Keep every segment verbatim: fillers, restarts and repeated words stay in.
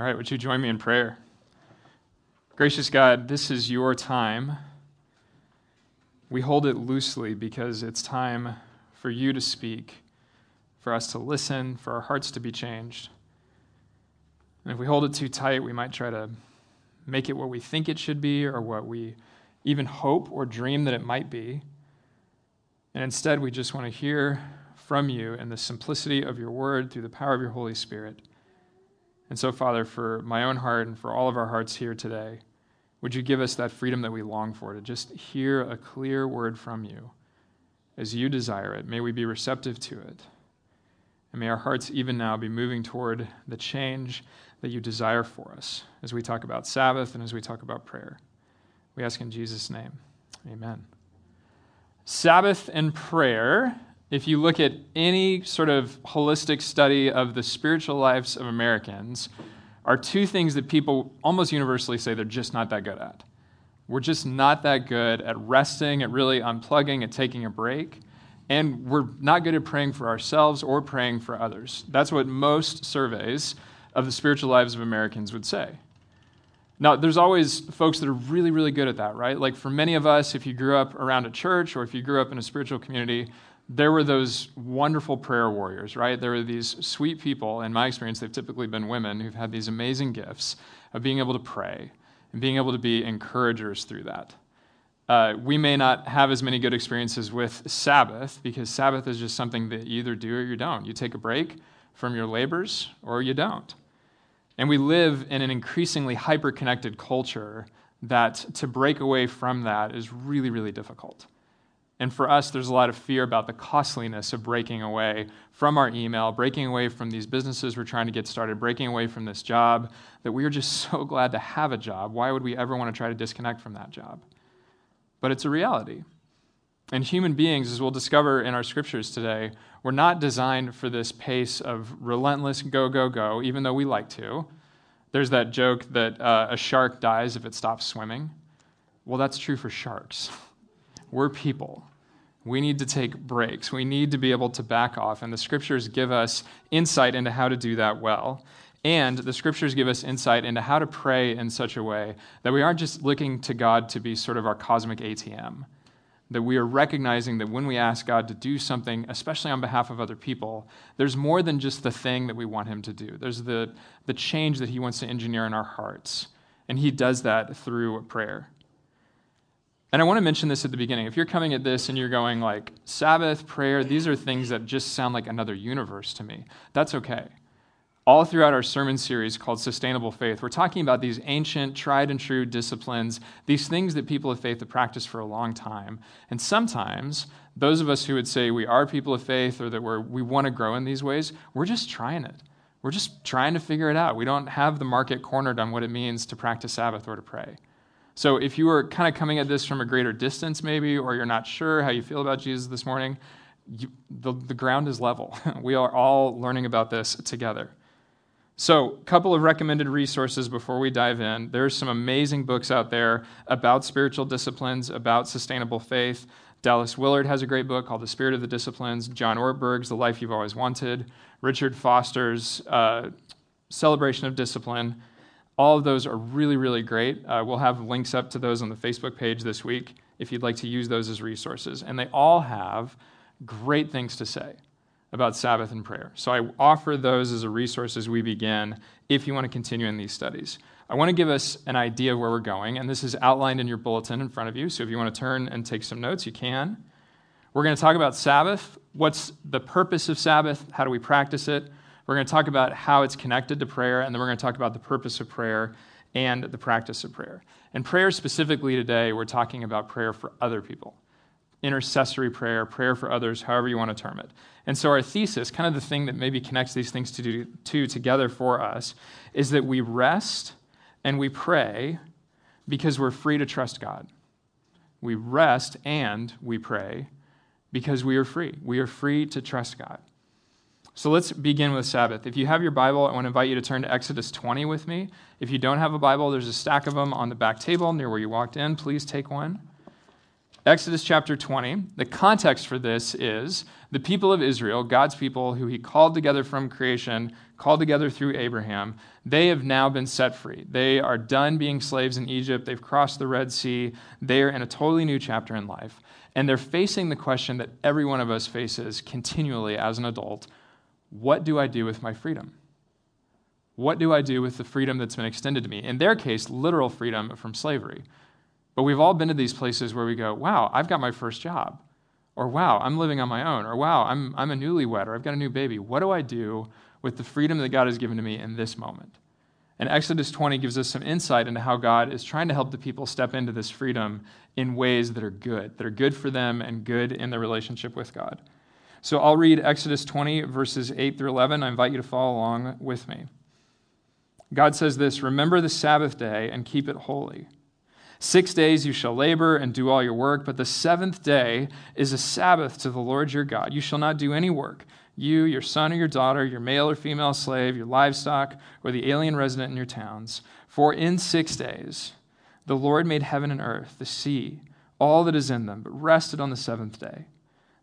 All right, would you join me in prayer? Gracious God, this is your time. We hold it loosely because it's time for you to speak, for us to listen, for our hearts to be changed. And if we hold it too tight, we might try to make it what we think it should be or what we even hope or dream that it might be. And instead, we just want to hear from you in the simplicity of your word through the power of your Holy Spirit. And so, Father, for my own heart and for all of our hearts here today, would you give us that freedom that we long for, to just hear a clear word from you as you desire it. May we be receptive to it. And may our hearts even now be moving toward the change that you desire for us as we talk about Sabbath and as we talk about prayer. We ask in Jesus' name, amen. Sabbath and prayer, if you look at any sort of holistic study of the spiritual lives of Americans, are two things that people almost universally say they're just not that good at. We're just not that good at resting, at really unplugging, at taking a break. And we're not good at praying for ourselves or praying for others. That's what most surveys of the spiritual lives of Americans would say. Now, there's always folks that are really, really good at that, right? Like for many of us, if you grew up around a church or if you grew up in a spiritual community, there were those wonderful prayer warriors, right? There were these sweet people. In my experience, they've typically been women who've had these amazing gifts of being able to pray and being able to be encouragers through that. Uh, we may not have as many good experiences with Sabbath because Sabbath is just something that you either do or you don't. You take a break from your labors or you don't. And we live in an increasingly hyper-connected culture that to break away from that is really, really difficult. And for us, there's a lot of fear about the costliness of breaking away from our email, breaking away from these businesses we're trying to get started, breaking away from this job, that we are just so glad to have a job. Why would we ever want to try to disconnect from that job? But it's a reality. And human beings, as we'll discover in our scriptures today, we're not designed for this pace of relentless go, go, go, even though we like to. There's that joke that uh, a shark dies if it stops swimming. Well, that's true for sharks. We're people. We need to take breaks. We need to be able to back off. And the scriptures give us insight into how to do that well. And the scriptures give us insight into how to pray in such a way that we aren't just looking to God to be sort of our cosmic A T M, that we are recognizing that when we ask God to do something, especially on behalf of other people, there's more than just the thing that we want him to do. There's the, the change that he wants to engineer in our hearts. And he does that through prayer. And I want to mention this at the beginning. If you're coming at this and you're going like, Sabbath, prayer, these are things that just sound like another universe to me, that's okay. All throughout our sermon series called Sustainable Faith, we're talking about these ancient, tried and true disciplines, these things that people of faith have practiced for a long time. And sometimes those of us who would say we are people of faith or that we're, we want to grow in these ways, we're just trying it. We're just trying to figure it out. We don't have the market cornered on what it means to practice Sabbath or to pray. So if you are kind of coming at this from a greater distance maybe, or you're not sure how you feel about Jesus this morning, you, the, the ground is level. We are all learning about this together. So a couple of recommended resources before we dive in. There's some amazing books out there about spiritual disciplines, about sustainable faith. Dallas Willard has a great book called The Spirit of the Disciplines. John Ortberg's The Life You've Always Wanted. Richard Foster's uh, Celebration of Discipline. All of those are really, really great. Uh, we'll have links up to those on the Facebook page this week if you'd like to use those as resources. And they all have great things to say about Sabbath and prayer. So I offer those as a resource as we begin if you want to continue in these studies. I want to give us an idea of where we're going, and this is outlined in your bulletin in front of you, so if you want to turn and take some notes, you can. We're going to talk about Sabbath. What's the purpose of Sabbath? How do we practice it? We're going to talk about how it's connected to prayer, and then we're going to talk about the purpose of prayer and the practice of prayer. And prayer specifically today, we're talking about prayer for other people. Intercessory prayer, prayer for others, however you want to term it. And so our thesis, kind of the thing that maybe connects these things to do, to together for us, is that we rest and we pray because we're free to trust God. We rest and we pray because we are free. We are free to trust God. So let's begin with Sabbath. If you have your Bible, I want to invite you to turn to Exodus twenty with me. If you don't have a Bible, there's a stack of them on the back table near where you walked in. Please take one. Exodus chapter twenty, the context for this is the people of Israel, God's people who he called together from creation, called together through Abraham, they have now been set free. They are done being slaves in Egypt. They've crossed the Red Sea. They are in a totally new chapter in life. And they're facing the question that every one of us faces continually as an adult. What do I do with my freedom? What do I do with the freedom that's been extended to me? In their case, literal freedom from slavery. But we've all been to these places where we go, wow, I've got my first job. Or wow, I'm living on my own. Or wow, I'm I'm a newlywed. Or I've got a new baby. What do I do with the freedom that God has given to me in this moment? And Exodus twenty gives us some insight into how God is trying to help the people step into this freedom in ways that are good, that are good for them and good in their relationship with God. So I'll read Exodus twenty, verses eight through eleven. I invite you to follow along with me. God says this, "Remember the Sabbath day and keep it holy. Six days you shall labor and do all your work, but the seventh day is a Sabbath to the Lord your God. You shall not do any work. You, your son or your daughter, your male or female slave, your livestock, or the alien resident in your towns. For in six days the Lord made heaven and earth, the sea, all that is in them, but rested on the seventh day.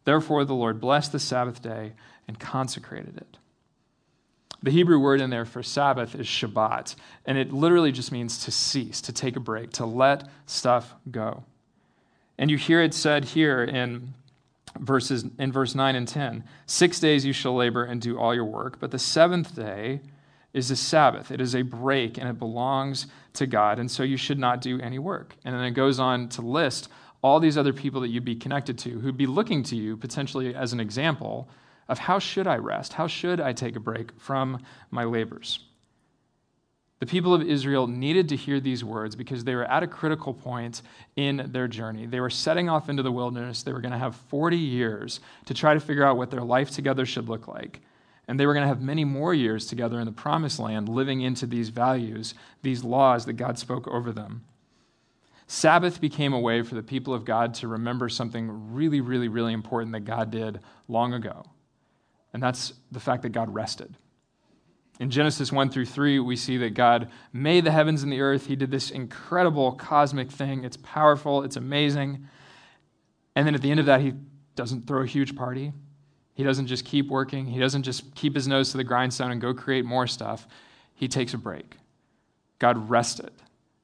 Therefore the Lord blessed the Sabbath day and consecrated it." The Hebrew word in there for Sabbath is Shabbat, and it literally just means to cease, to take a break, to let stuff go. And you hear it said here in verses in verse nine and ten, "Six days you shall labor and do all your work, but the seventh day is a Sabbath. It is a break, and it belongs to God, and so you should not do any work." And then it goes on to list all these other people that you'd be connected to who'd be looking to you potentially as an example of how should I rest? How should I take a break from my labors? The people of Israel needed to hear these words because they were at a critical point in their journey. They were setting off into the wilderness. They were going to have forty years to try to figure out what their life together should look like. And they were going to have many more years together in the promised land, living into these values, these laws that God spoke over them. Sabbath became a way for the people of God to remember something really, really, really important that God did long ago. And that's the fact that God rested. In Genesis one through three, we see that God made the heavens and the earth. He did this incredible cosmic thing. It's powerful. It's amazing. And then at the end of that, he doesn't throw a huge party. He doesn't just keep working. He doesn't just keep his nose to the grindstone and go create more stuff. He takes a break. God rested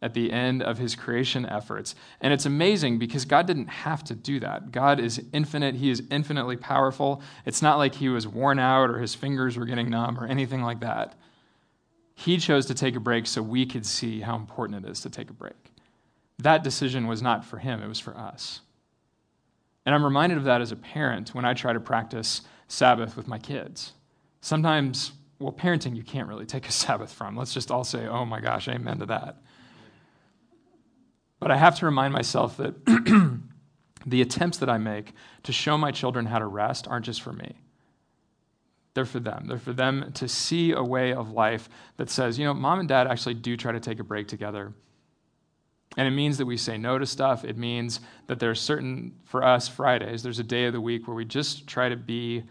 at the end of his creation efforts. And it's amazing because God didn't have to do that. God is infinite. He is infinitely powerful. It's not like he was worn out or his fingers were getting numb or anything like that. He chose to take a break so we could see how important it is to take a break. That decision was not for him. It was for us. And I'm reminded of that as a parent when I try to practice Sabbath with my kids. Sometimes, well, parenting you can't really take a Sabbath from. Let's just all say, oh my gosh, amen to that. But I have to remind myself that the attempts that I make to show my children how to rest aren't just for me. They're for them. They're for them to see a way of life that says, you know, mom and dad actually do try to take a break together. And it means that we say no to stuff. It means that there's certain, for us, Fridays, there's a day of the week where we just try to be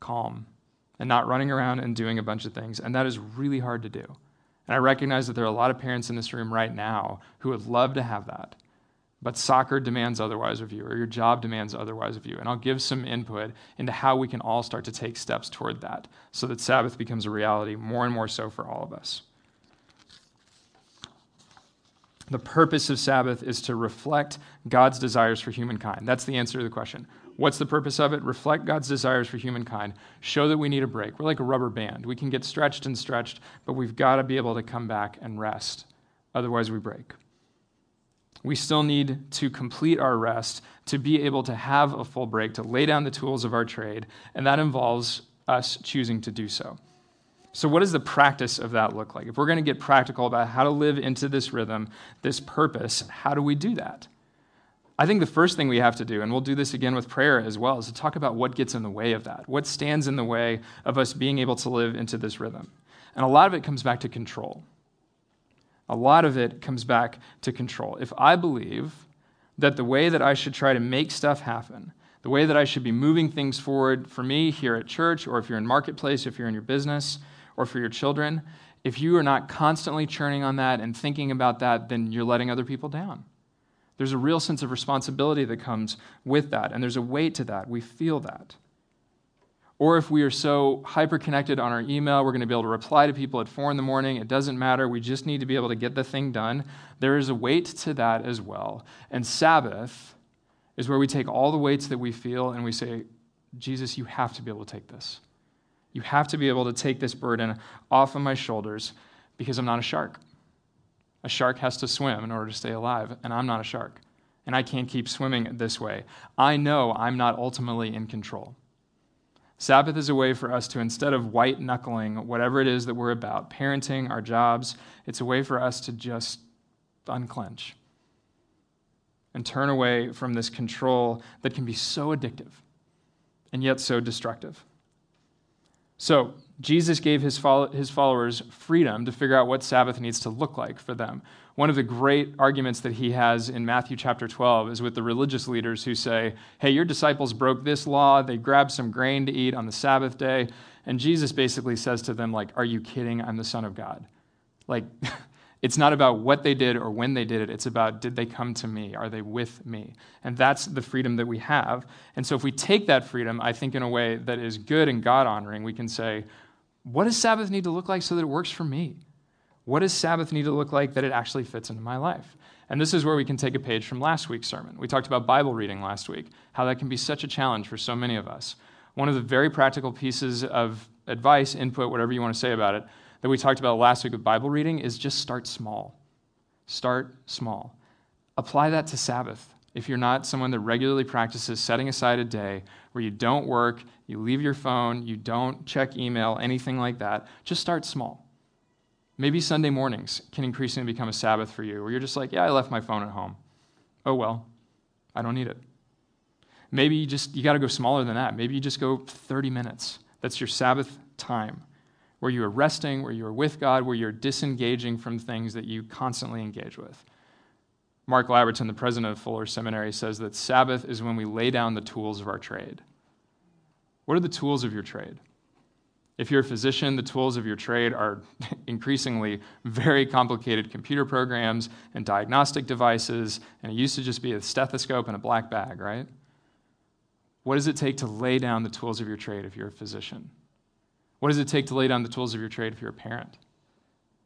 calm and not running around and doing a bunch of things. And that is really hard to do. And I recognize that there are a lot of parents in this room right now who would love to have that. But soccer demands otherwise of you, or your job demands otherwise of you. And I'll give some input into how we can all start to take steps toward that so that Sabbath becomes a reality more and more so for all of us. The purpose of Sabbath is to reflect God's desires for humankind. That's the answer to the question. What's the purpose of it? Reflect God's desires for humankind. Show that we need a break. We're like a rubber band. We can get stretched and stretched, but we've got to be able to come back and rest. Otherwise, we break. We still need to complete our rest to be able to have a full break, to lay down the tools of our trade, and that involves us choosing to do so. So what does the practice of that look like? If we're going to get practical about how to live into this rhythm, this purpose, how do we do that? I think the first thing we have to do, and we'll do this again with prayer as well, is to talk about what gets in the way of that. What stands in the way of us being able to live into this rhythm? And a lot of it comes back to control. A lot of it comes back to control. If I believe that the way that I should try to make stuff happen, the way that I should be moving things forward for me here at church, or if you're in marketplace, if you're in your business, or for your children, if you are not constantly churning on that and thinking about that, then you're letting other people down. There's a real sense of responsibility that comes with that, and there's a weight to that. We feel that. Or if we are so hyper-connected on our email, we're going to be able to reply to people at four in the morning. It doesn't matter. We just need to be able to get the thing done. There is a weight to that as well. And Sabbath is where we take all the weights that we feel and we say, Jesus, you have to be able to take this. You have to be able to take this burden off of my shoulders because I'm not a shark. A shark has to swim in order to stay alive, and I'm not a shark. And I can't keep swimming this way. I know I'm not ultimately in control. Sabbath is a way for us to, instead of white-knuckling whatever it is that we're about, parenting, our jobs, it's a way for us to just unclench and turn away from this control that can be so addictive and yet so destructive. So Jesus gave his follow- his followers freedom to figure out what Sabbath needs to look like for them. One of the great arguments that he has in Matthew chapter twelve is with the religious leaders who say, hey, your disciples broke this law. They grabbed some grain to eat on the Sabbath day. And Jesus basically says to them, like, are you kidding? I'm the Son of God. Like, it's not about what they did or when they did it. It's about, did they come to me? Are they with me? And that's the freedom that we have. And so if we take that freedom, I think in a way that is good and God-honoring, we can say, what does Sabbath need to look like so that it works for me? What does Sabbath need to look like that it actually fits into my life? And this is where we can take a page from last week's sermon. We talked about Bible reading last week, how that can be such a challenge for so many of us. One of the very practical pieces of advice, input, whatever you want to say about it, that we talked about last week with Bible reading is just start small. Start small. Apply that to Sabbath. If you're not someone that regularly practices setting aside a day where you don't work, you leave your phone, you don't check email, anything like that, just start small. Maybe Sunday mornings can increasingly become a Sabbath for you, where you're just like, yeah, I left my phone at home. Oh, well, I don't need it. Maybe you just, you got to go smaller than that. Maybe you just go thirty minutes. That's your Sabbath time, where you are resting, where you are with God, where you're disengaging from things that you constantly engage with. Mark Labberton, the president of Fuller Seminary, says that Sabbath is when we lay down the tools of our trade. What are the tools of your trade? If you're a physician, the tools of your trade are increasingly very complicated computer programs and diagnostic devices, and it used to just be a stethoscope and a black bag, right? What does it take to lay down the tools of your trade if you're a physician? What does it take to lay down the tools of your trade if you're a parent?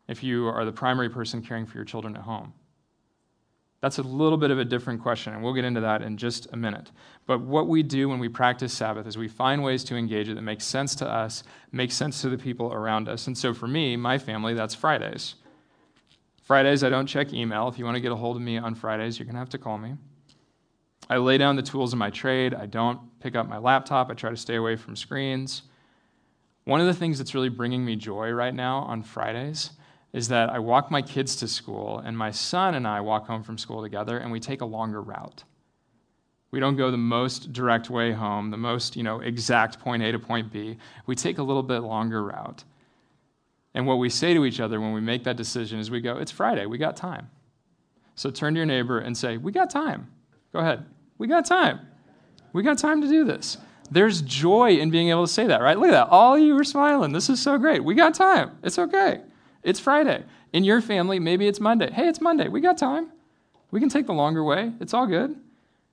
If you are the primary person caring for your children at home? That's a little bit of a different question, and we'll get into that in just a minute. But what we do when we practice Sabbath is we find ways to engage it that makes sense to us, makes sense to the people around us. And so for me, my family, that's Fridays. Fridays, I don't check email. If you want to get a hold of me on Fridays, you're going to have to call me. I lay down the tools of my trade. I don't pick up my laptop. I try to stay away from screens. One of the things that's really bringing me joy right now on Fridays is that I walk my kids to school, and my son and I walk home from school together, and we take a longer route. We don't go the most direct way home, the most, you know, exact point A to point B. We take a little bit longer route. And what we say to each other when we make that decision is we go, it's Friday, we got time. So turn to your neighbor and say, we got time. Go ahead. We got time. We got time to do this. There's joy in being able to say that, right? Look at that. All of you are smiling. This is so great. We got time. It's okay. It's Friday. In your family, maybe it's Monday. Hey, it's Monday. We got time. We can take the longer way. It's all good.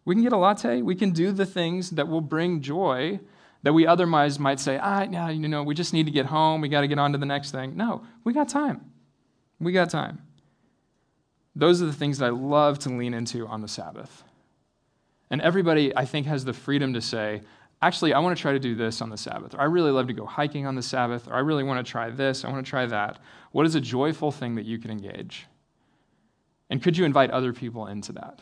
We can get a latte. We can do the things that will bring joy that we otherwise might say, ah, no, you know, we just need to get home. We got to get on to the next thing. No, we got time. We got time. Those are the things that I love to lean into on the Sabbath. And everybody, I think, has the freedom to say, actually, I want to try to do this on the Sabbath, or I really love to go hiking on the Sabbath, or I really want to try this, I want to try that. What is a joyful thing that you can engage? And could you invite other people into that?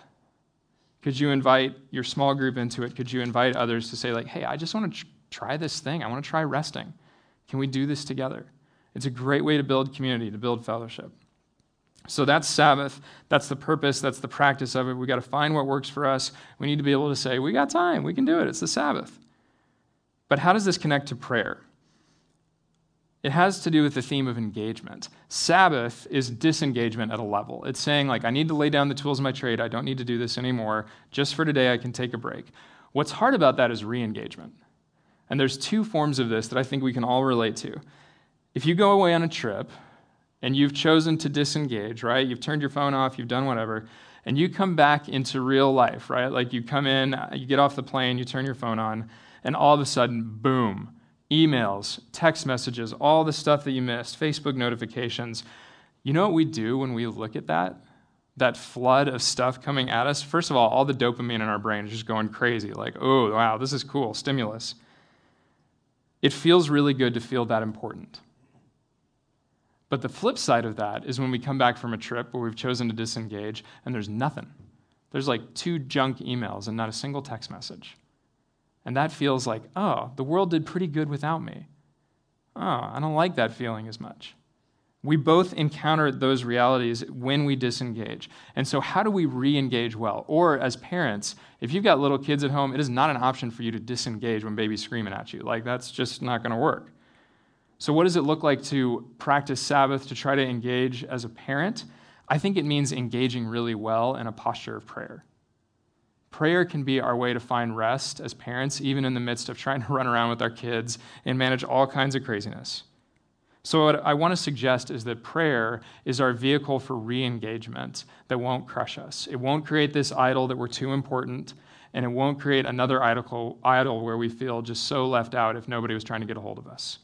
Could you invite your small group into it? Could you invite others to say, like, hey, I just want to try this thing. I want to try resting. Can we do this together? It's a great way to build community, to build fellowship. So that's Sabbath. That's the purpose. That's the practice of it. We got to find what works for us. We need to be able to say, we got time. We can do it. It's the Sabbath. But how does this connect to prayer? It has to do with the theme of engagement. Sabbath is disengagement at a level. It's saying, like, I need to lay down the tools of my trade. I don't need to do this anymore. Just for today, I can take a break. What's hard about that is re-engagement. And there's two forms of this that I think we can all relate to. If you go away on a trip and you've chosen to disengage, right? You've turned your phone off, you've done whatever, and you come back into real life, right? Like, you come in, you get off the plane, you turn your phone on, and all of a sudden, boom, emails, text messages, all the stuff that you missed, Facebook notifications. You know what we do when we look at that? That flood of stuff coming at us? First of all, all the dopamine in our brain is just going crazy, like, oh, wow, this is cool, stimulus. It feels really good to feel that important. But the flip side of that is when we come back from a trip where we've chosen to disengage and there's nothing. There's like two junk emails and not a single text message. And that feels like, oh, the world did pretty good without me. Oh, I don't like that feeling as much. We both encounter those realities when we disengage. And so how do we re-engage well? Or as parents, if you've got little kids at home, it is not an option for you to disengage when baby's screaming at you. Like, that's just not going to work. So what does it look like to practice Sabbath, to try to engage as a parent? I think it means engaging really well in a posture of prayer. Prayer can be our way to find rest as parents, even in the midst of trying to run around with our kids and manage all kinds of craziness. So what I want to suggest is that prayer is our vehicle for re-engagement that won't crush us. It won't create this idol that we're too important, and it won't create another idol where we feel just so left out if nobody was trying to get a hold of us.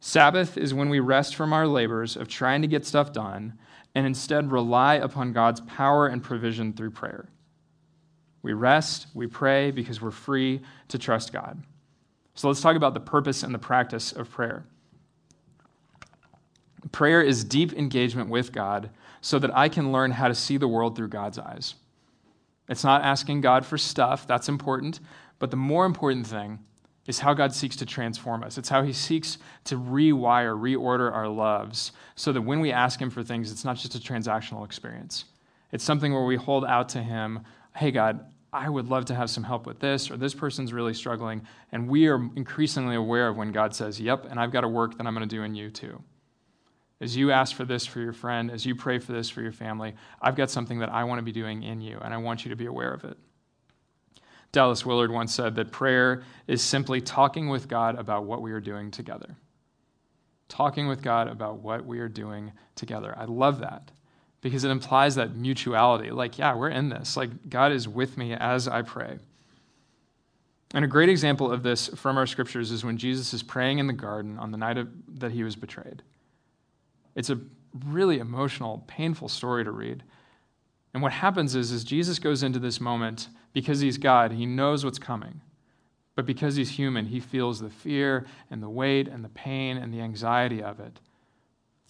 Sabbath is when we rest from our labors of trying to get stuff done and instead rely upon God's power and provision through prayer. We rest, we pray, because we're free to trust God. So let's talk about the purpose and the practice of prayer. Prayer is deep engagement with God so that I can learn how to see the world through God's eyes. It's not asking God for stuff, that's important, but the more important thing is how God seeks to transform us. It's how he seeks to rewire, reorder our loves so that when we ask him for things, it's not just a transactional experience. It's something where we hold out to him, hey God, I would love to have some help with this, or this person's really struggling, and we are increasingly aware of when God says, yep, and I've got a work that I'm going to do in you too. As you ask for this for your friend, as you pray for this for your family, I've got something that I want to be doing in you, and I want you to be aware of it. Dallas Willard once said that prayer is simply talking with God about what we are doing together. Talking with God about what we are doing together. I love that because it implies that mutuality. Like, yeah, we're in this. Like, God is with me as I pray. And a great example of this from our scriptures is when Jesus is praying in the garden on the night of, that he was betrayed. It's a really emotional, painful story to read. And what happens is, is Jesus goes into this moment, because he's God, he knows what's coming. But because he's human, he feels the fear and the weight and the pain and the anxiety of it.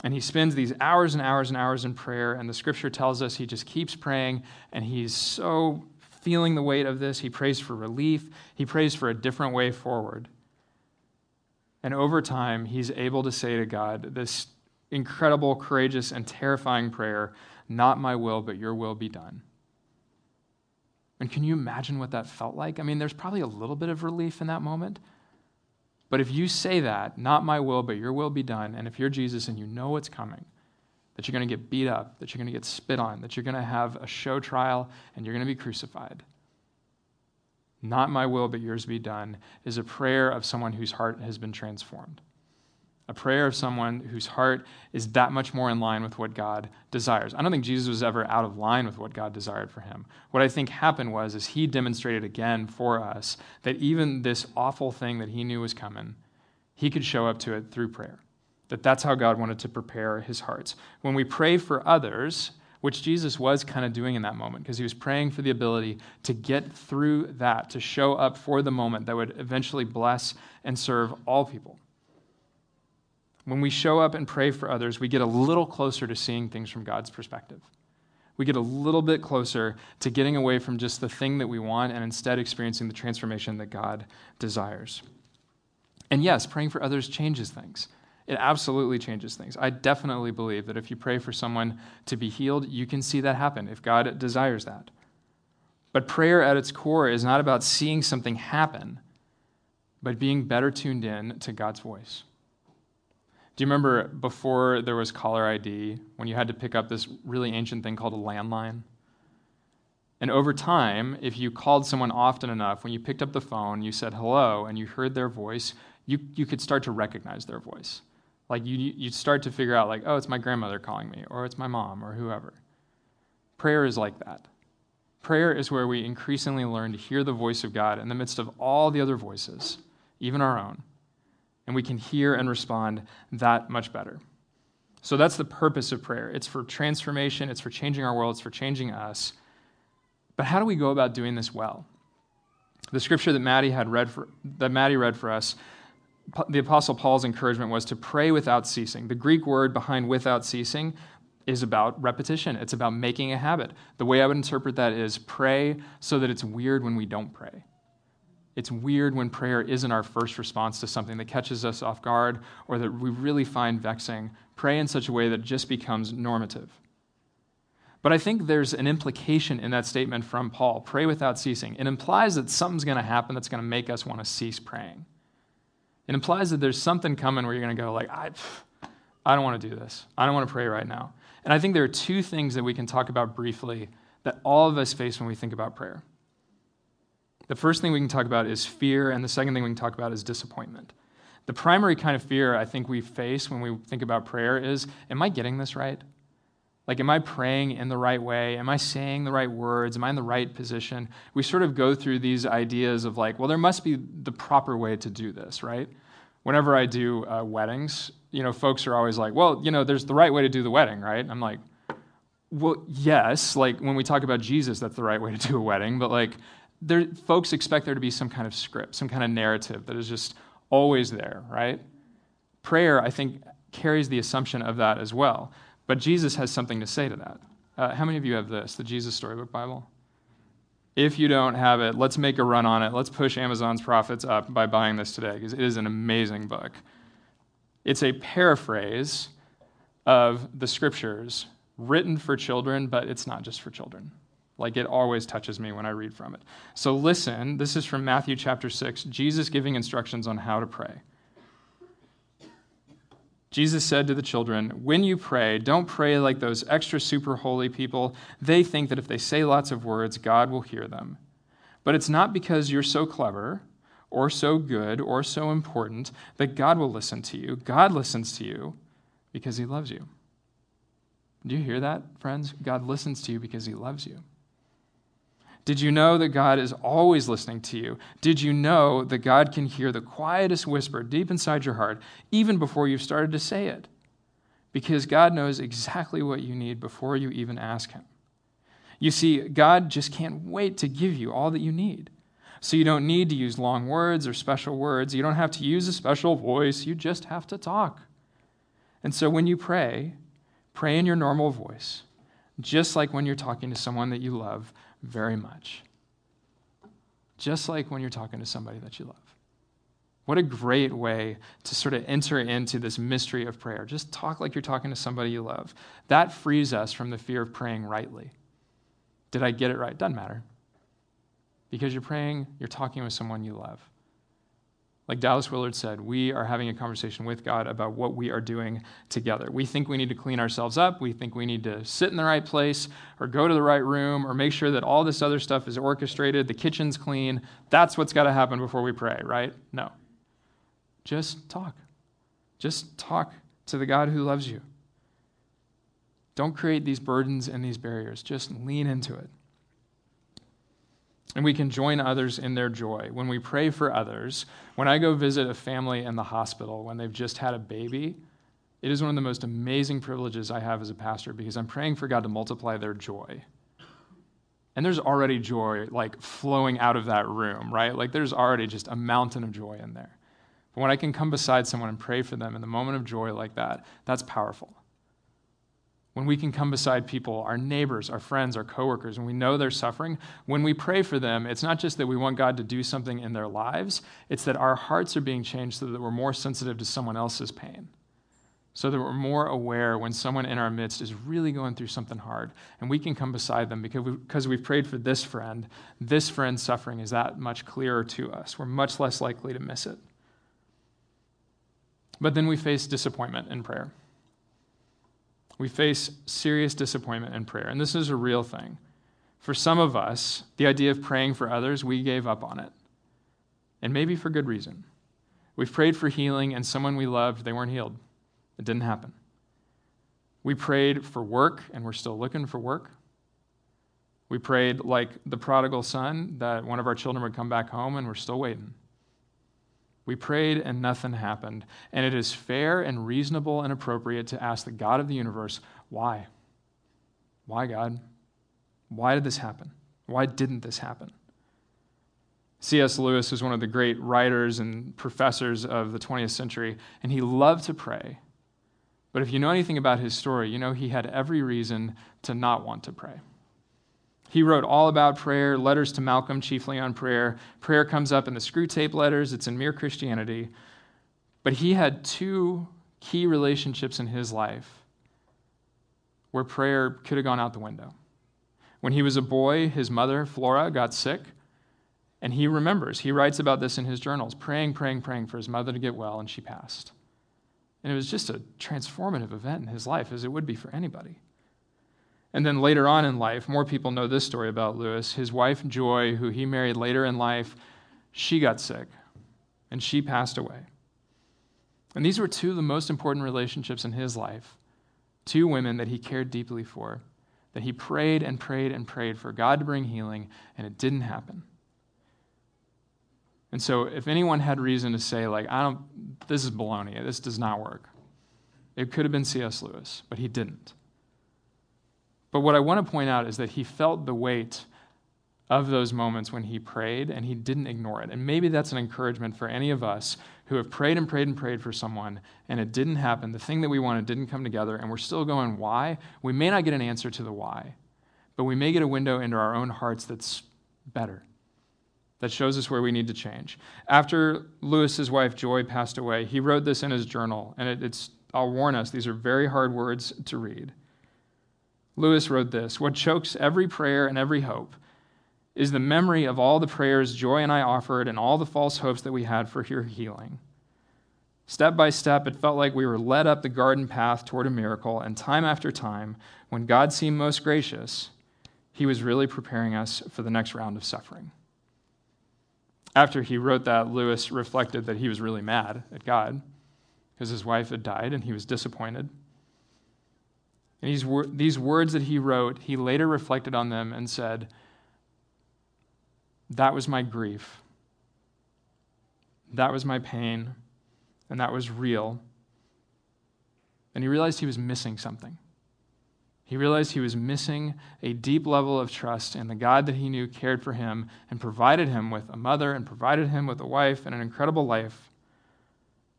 And he spends these hours and hours and hours in prayer, and the scripture tells us he just keeps praying, and he's so feeling the weight of this. He prays for relief. He prays for a different way forward. And over time, he's able to say to God, this incredible, courageous, and terrifying prayer, not my will, but your will be done. And can you imagine what that felt like? I mean, there's probably a little bit of relief in that moment. But if you say that, not my will, but your will be done, and if you're Jesus and you know what's coming, that you're going to get beat up, that you're going to get spit on, that you're going to have a show trial, and you're going to be crucified. Not my will, but yours be done is a prayer of someone whose heart has been transformed. A prayer of someone whose heart is that much more in line with what God desires. I don't think Jesus was ever out of line with what God desired for him. What I think happened was is he demonstrated again for us that even this awful thing that he knew was coming, he could show up to it through prayer. That that's how God wanted to prepare his hearts. When we pray for others, which Jesus was kind of doing in that moment, because he was praying for the ability to get through that, to show up for the moment that would eventually bless and serve all people. When we show up and pray for others, we get a little closer to seeing things from God's perspective. We get a little bit closer to getting away from just the thing that we want and instead experiencing the transformation that God desires. And yes, praying for others changes things. It absolutely changes things. I definitely believe that if you pray for someone to be healed, you can see that happen if God desires that. But prayer at its core is not about seeing something happen, but being better tuned in to God's voice. Do you remember before there was caller I D, when you had to pick up this really ancient thing called a landline? And over time, if you called someone often enough, when you picked up the phone, you said hello, and you heard their voice, you, you could start to recognize their voice. Like you, you'd start to figure out like, oh, it's my grandmother calling me, or it's my mom, or whoever. Prayer is like that. Prayer is where we increasingly learn to hear the voice of God in the midst of all the other voices, even our own, and we can hear and respond that much better. So that's the purpose of prayer. It's for transformation, it's for changing our world, it's for changing us. But how do we go about doing this well? The scripture that Maddie had read for, that Maddie read for us, the Apostle Paul's encouragement was to pray without ceasing. The Greek word behind without ceasing is about repetition. It's about making a habit. The way I would interpret that is pray so that it's weird when we don't pray. It's weird when prayer isn't our first response to something that catches us off guard or that we really find vexing. Pray in such a way that it just becomes normative. But I think there's an implication in that statement from Paul, pray without ceasing. It implies that something's going to happen that's going to make us want to cease praying. It implies that there's something coming where you're going to go like, I, I don't want to do this. I don't want to pray right now. And I think there are two things that we can talk about briefly that all of us face when we think about prayer. The first thing we can talk about is fear, and the second thing we can talk about is disappointment. The primary kind of fear I think we face when we think about prayer is, am I getting this right? Like, am I praying in the right way? Am I saying the right words? Am I in the right position? We sort of go through these ideas of like, well, there must be the proper way to do this, right? Whenever I do uh, weddings, you know, folks are always like, well, you know, there's the right way to do the wedding, right? I'm like, well, yes, like when we talk about Jesus, that's the right way to do a wedding. But like, there, folks expect there to be some kind of script, some kind of narrative that is just always there, right? Prayer, I think, carries the assumption of that as well. But Jesus has something to say to that. Uh, how many of you have this, the Jesus Storybook Bible? If you don't have it, let's make a run on it. Let's push Amazon's profits up by buying this today, because it is an amazing book. It's a paraphrase of the scriptures written for children, but it's not just for children. Like, it always touches me when I read from it. So listen, this is from Matthew chapter six, Jesus giving instructions on how to pray. Jesus said to the children, when you pray, don't pray like those extra super holy people. They think that if they say lots of words, God will hear them. But it's not because you're so clever or so good or so important that God will listen to you. God listens to you because he loves you. Do you hear that, friends? God listens to you because he loves you. Did you know that God is always listening to you? Did you know that God can hear the quietest whisper deep inside your heart, even before you've started to say it? Because God knows exactly what you need before you even ask him. You see, God just can't wait to give you all that you need. So you don't need to use long words or special words. You don't have to use a special voice. You just have to talk. And so when you pray, pray in your normal voice, just like when you're talking to someone that you love very much. Just like when you're talking to somebody that you love. What a great way to sort of enter into this mystery of prayer. Just talk like you're talking to somebody you love. That frees us from the fear of praying rightly. Did I get it right? Doesn't matter. Because you're praying, you're talking with someone you love. Like Dallas Willard said, we are having a conversation with God about what we are doing together. We think we need to clean ourselves up. We think we need to sit in the right place or go to the right room or make sure that all this other stuff is orchestrated, the kitchen's clean. That's what's got to happen before we pray, right? No. Just talk. Just talk to the God who loves you. Don't create these burdens and these barriers. Just lean into it. And we can join others in their joy. When we pray for others, when I go visit a family in the hospital when they've just had a baby, it is one of the most amazing privileges I have as a pastor because I'm praying for God to multiply their joy. And there's already joy, like, flowing out of that room, right? Like, there's already just a mountain of joy in there. But when I can come beside someone and pray for them in the moment of joy like that, that's powerful. When we can come beside people, our neighbors, our friends, our coworkers, and we know they're suffering, when we pray for them, it's not just that we want God to do something in their lives, it's that our hearts are being changed so that we're more sensitive to someone else's pain, so that we're more aware when someone in our midst is really going through something hard, and we can come beside them because we, because we've prayed for this friend. This friend's suffering is that much clearer to us. We're much less likely to miss it. But then we face disappointment in prayer. We face serious disappointment in prayer, and this is a real thing. For some of us, the idea of praying for others, we gave up on it, and maybe for good reason. We've prayed for healing, and someone we loved, they weren't healed. It didn't happen. We prayed for work, and we're still looking for work. We prayed like the prodigal son, that one of our children would come back home, and we're still waiting. We prayed and nothing happened. And it is fair and reasonable and appropriate to ask the God of the universe, why? Why, God? Why did this happen? Why didn't this happen? C S Lewis was one of the great writers and professors of the twentieth century, and he loved to pray. But if you know anything about his story, you know he had every reason to not want to pray. He wrote all about prayer, letters to Malcolm chiefly on prayer. Prayer comes up in the Screwtape Letters. It's in Mere Christianity. But he had two key relationships in his life where prayer could have gone out the window. When he was a boy, his mother, Flora, got sick. And he remembers, he writes about this in his journals, praying, praying, praying for his mother to get well, and she passed. And it was just a transformative event in his life, as it would be for anybody. And then later on in life, more people know this story about Lewis. His wife, Joy, who he married later in life, she got sick, and she passed away. And these were two of the most important relationships in his life, two women that he cared deeply for, that he prayed and prayed and prayed for God to bring healing, and it didn't happen. And so if anyone had reason to say, like, I don't, this is baloney, this does not work, it could have been C S Lewis, but he didn't. But what I want to point out is that he felt the weight of those moments when he prayed, and he didn't ignore it. And maybe that's an encouragement for any of us who have prayed and prayed and prayed for someone, and it didn't happen, the thing that we wanted didn't come together, and we're still going, why? We may not get an answer to the why, but we may get a window into our own hearts that's better, that shows us where we need to change. After Lewis's wife, Joy, passed away, he wrote this in his journal, and it, it's, I'll warn us, these are very hard words to read. Lewis wrote this: "What chokes every prayer and every hope is the memory of all the prayers Joy and I offered and all the false hopes that we had for her healing. Step by step, it felt like we were led up the garden path toward a miracle, and time after time, when God seemed most gracious, he was really preparing us for the next round of suffering." After he wrote that, Lewis reflected that he was really mad at God because his wife had died and he was disappointed. And these, wor- these words that he wrote, he later reflected on them and said, "That was my grief. That was my pain. And that was real." And he realized he was missing something. He realized he was missing a deep level of trust in the God that he knew cared for him and provided him with a mother and provided him with a wife and an incredible life.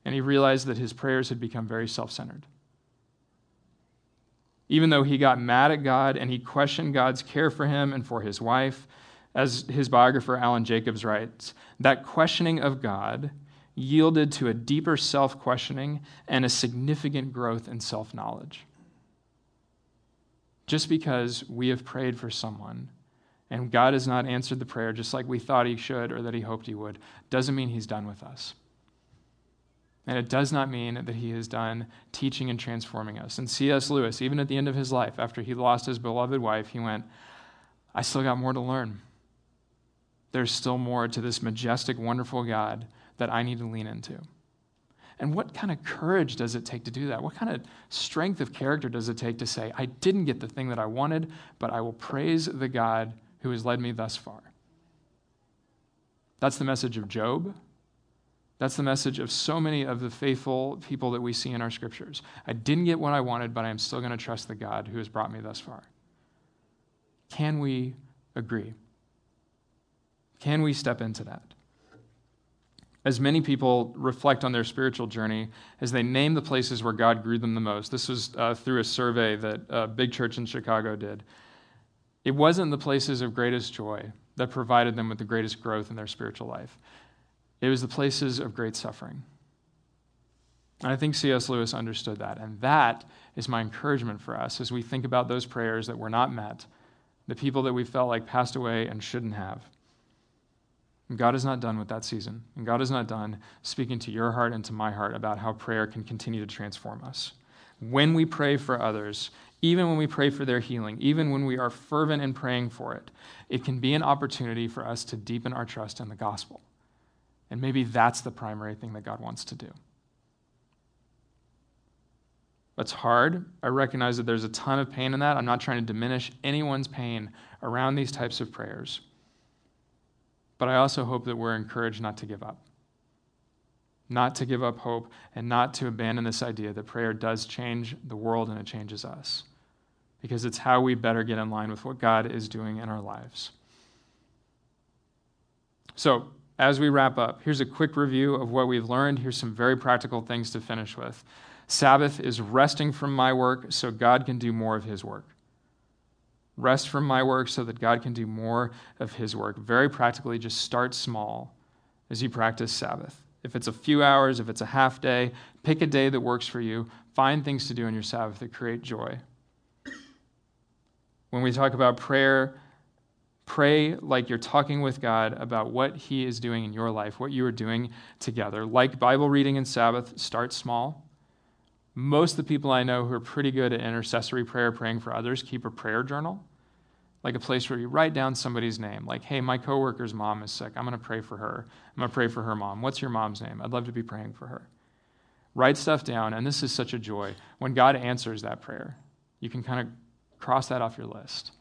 And he realized that his prayers had become very self-centered. Even though he got mad at God and he questioned God's care for him and for his wife, as his biographer Alan Jacobs writes, that questioning of God yielded to a deeper self-questioning and a significant growth in self-knowledge. Just because we have prayed for someone and God has not answered the prayer just like we thought he should or that he hoped he would, doesn't mean he's done with us. And it does not mean that he is done teaching and transforming us. And C S Lewis, even at the end of his life, after he lost his beloved wife, he went, "I still got more to learn. There's still more to this majestic, wonderful God that I need to lean into." And what kind of courage does it take to do that? What kind of strength of character does it take to say, I didn't get the thing that I wanted, but I will praise the God who has led me thus far? That's the message of Job. That's the message of so many of the faithful people that we see in our scriptures. I didn't get what I wanted, but I'm still going to trust the God who has brought me thus far. Can we agree? Can we step into that? As many people reflect on their spiritual journey, as they name the places where God grew them the most, this was uh, through a survey that a big church in Chicago did. It wasn't the places of greatest joy that provided them with the greatest growth in their spiritual life. It was the places of great suffering. And I think C S Lewis understood that. And that is my encouragement for us as we think about those prayers that were not met, the people that we felt like passed away and shouldn't have. God is not done with that season, and God is not done speaking to your heart and to my heart about how prayer can continue to transform us. When we pray for others, even when we pray for their healing, even when we are fervent in praying for it, it can be an opportunity for us to deepen our trust in the gospel. And maybe that's the primary thing that God wants to do. That's hard. I recognize that there's a ton of pain in that. I'm not trying to diminish anyone's pain around these types of prayers. But I also hope that we're encouraged not to give up. not to give up hope, and not to abandon this idea that prayer does change the world and it changes us, because it's how we better get in line with what God is doing in our lives. So, as we wrap up, here's a quick review of what we've learned. Here's some very practical things to finish with. Sabbath is resting from my work so God can do more of his work. Rest from my work so that God can do more of his work. Very practically, just start small as you practice Sabbath. If it's a few hours, if it's a half day, pick a day that works for you. Find things to do in your Sabbath that create joy. When we talk about prayer, pray like you're talking with God about what he is doing in your life, what you are doing together. Like Bible reading and Sabbath, start small. Most of the people I know who are pretty good at intercessory prayer, praying for others, keep a prayer journal, like a place where you write down somebody's name. Like, hey, my coworker's mom is sick. I'm going to pray for her. I'm going to pray for her mom. What's your mom's name? I'd love to be praying for her. Write stuff down, and this is such a joy. When God answers that prayer, you can kind of cross that off your list.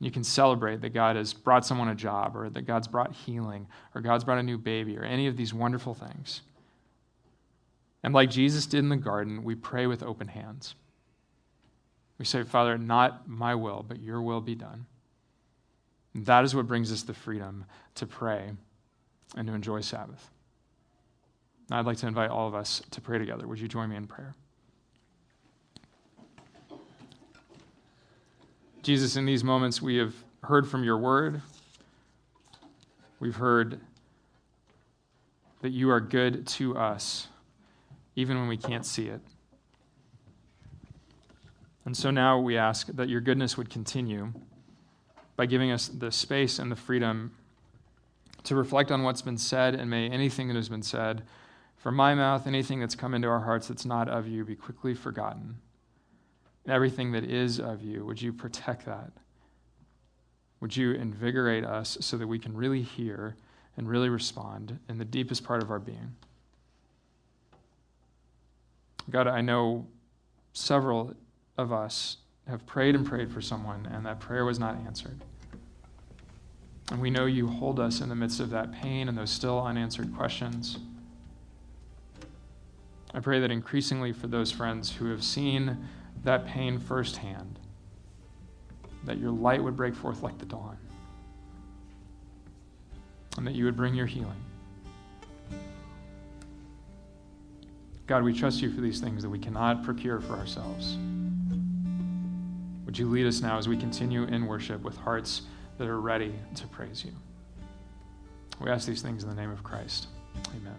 You can celebrate that God has brought someone a job, or that God's brought healing, or God's brought a new baby, or any of these wonderful things. And like Jesus did in the garden, we pray with open hands. We say, Father, not my will, but your will be done. And that is what brings us the freedom to pray and to enjoy Sabbath. And I'd like to invite all of us to pray together. Would you join me in prayer? Jesus, in these moments, we have heard from your word. We've heard that you are good to us, even when we can't see it. And so now we ask that your goodness would continue by giving us the space and the freedom to reflect on what's been said, and may anything that has been said from my mouth, anything that's come into our hearts that's not of you, be quickly forgotten. And everything that is of you, would you protect that? Would you invigorate us so that we can really hear and really respond in the deepest part of our being? God, I know several of us have prayed and prayed for someone, and that prayer was not answered. And we know you hold us in the midst of that pain and those still unanswered questions. I pray that increasingly for those friends who have seen that pain firsthand, that your light would break forth like the dawn, and that you would bring your healing. God, we trust you for these things that we cannot procure for ourselves. Would you lead us now as we continue in worship with hearts that are ready to praise you? We ask these things in the name of Christ. Amen.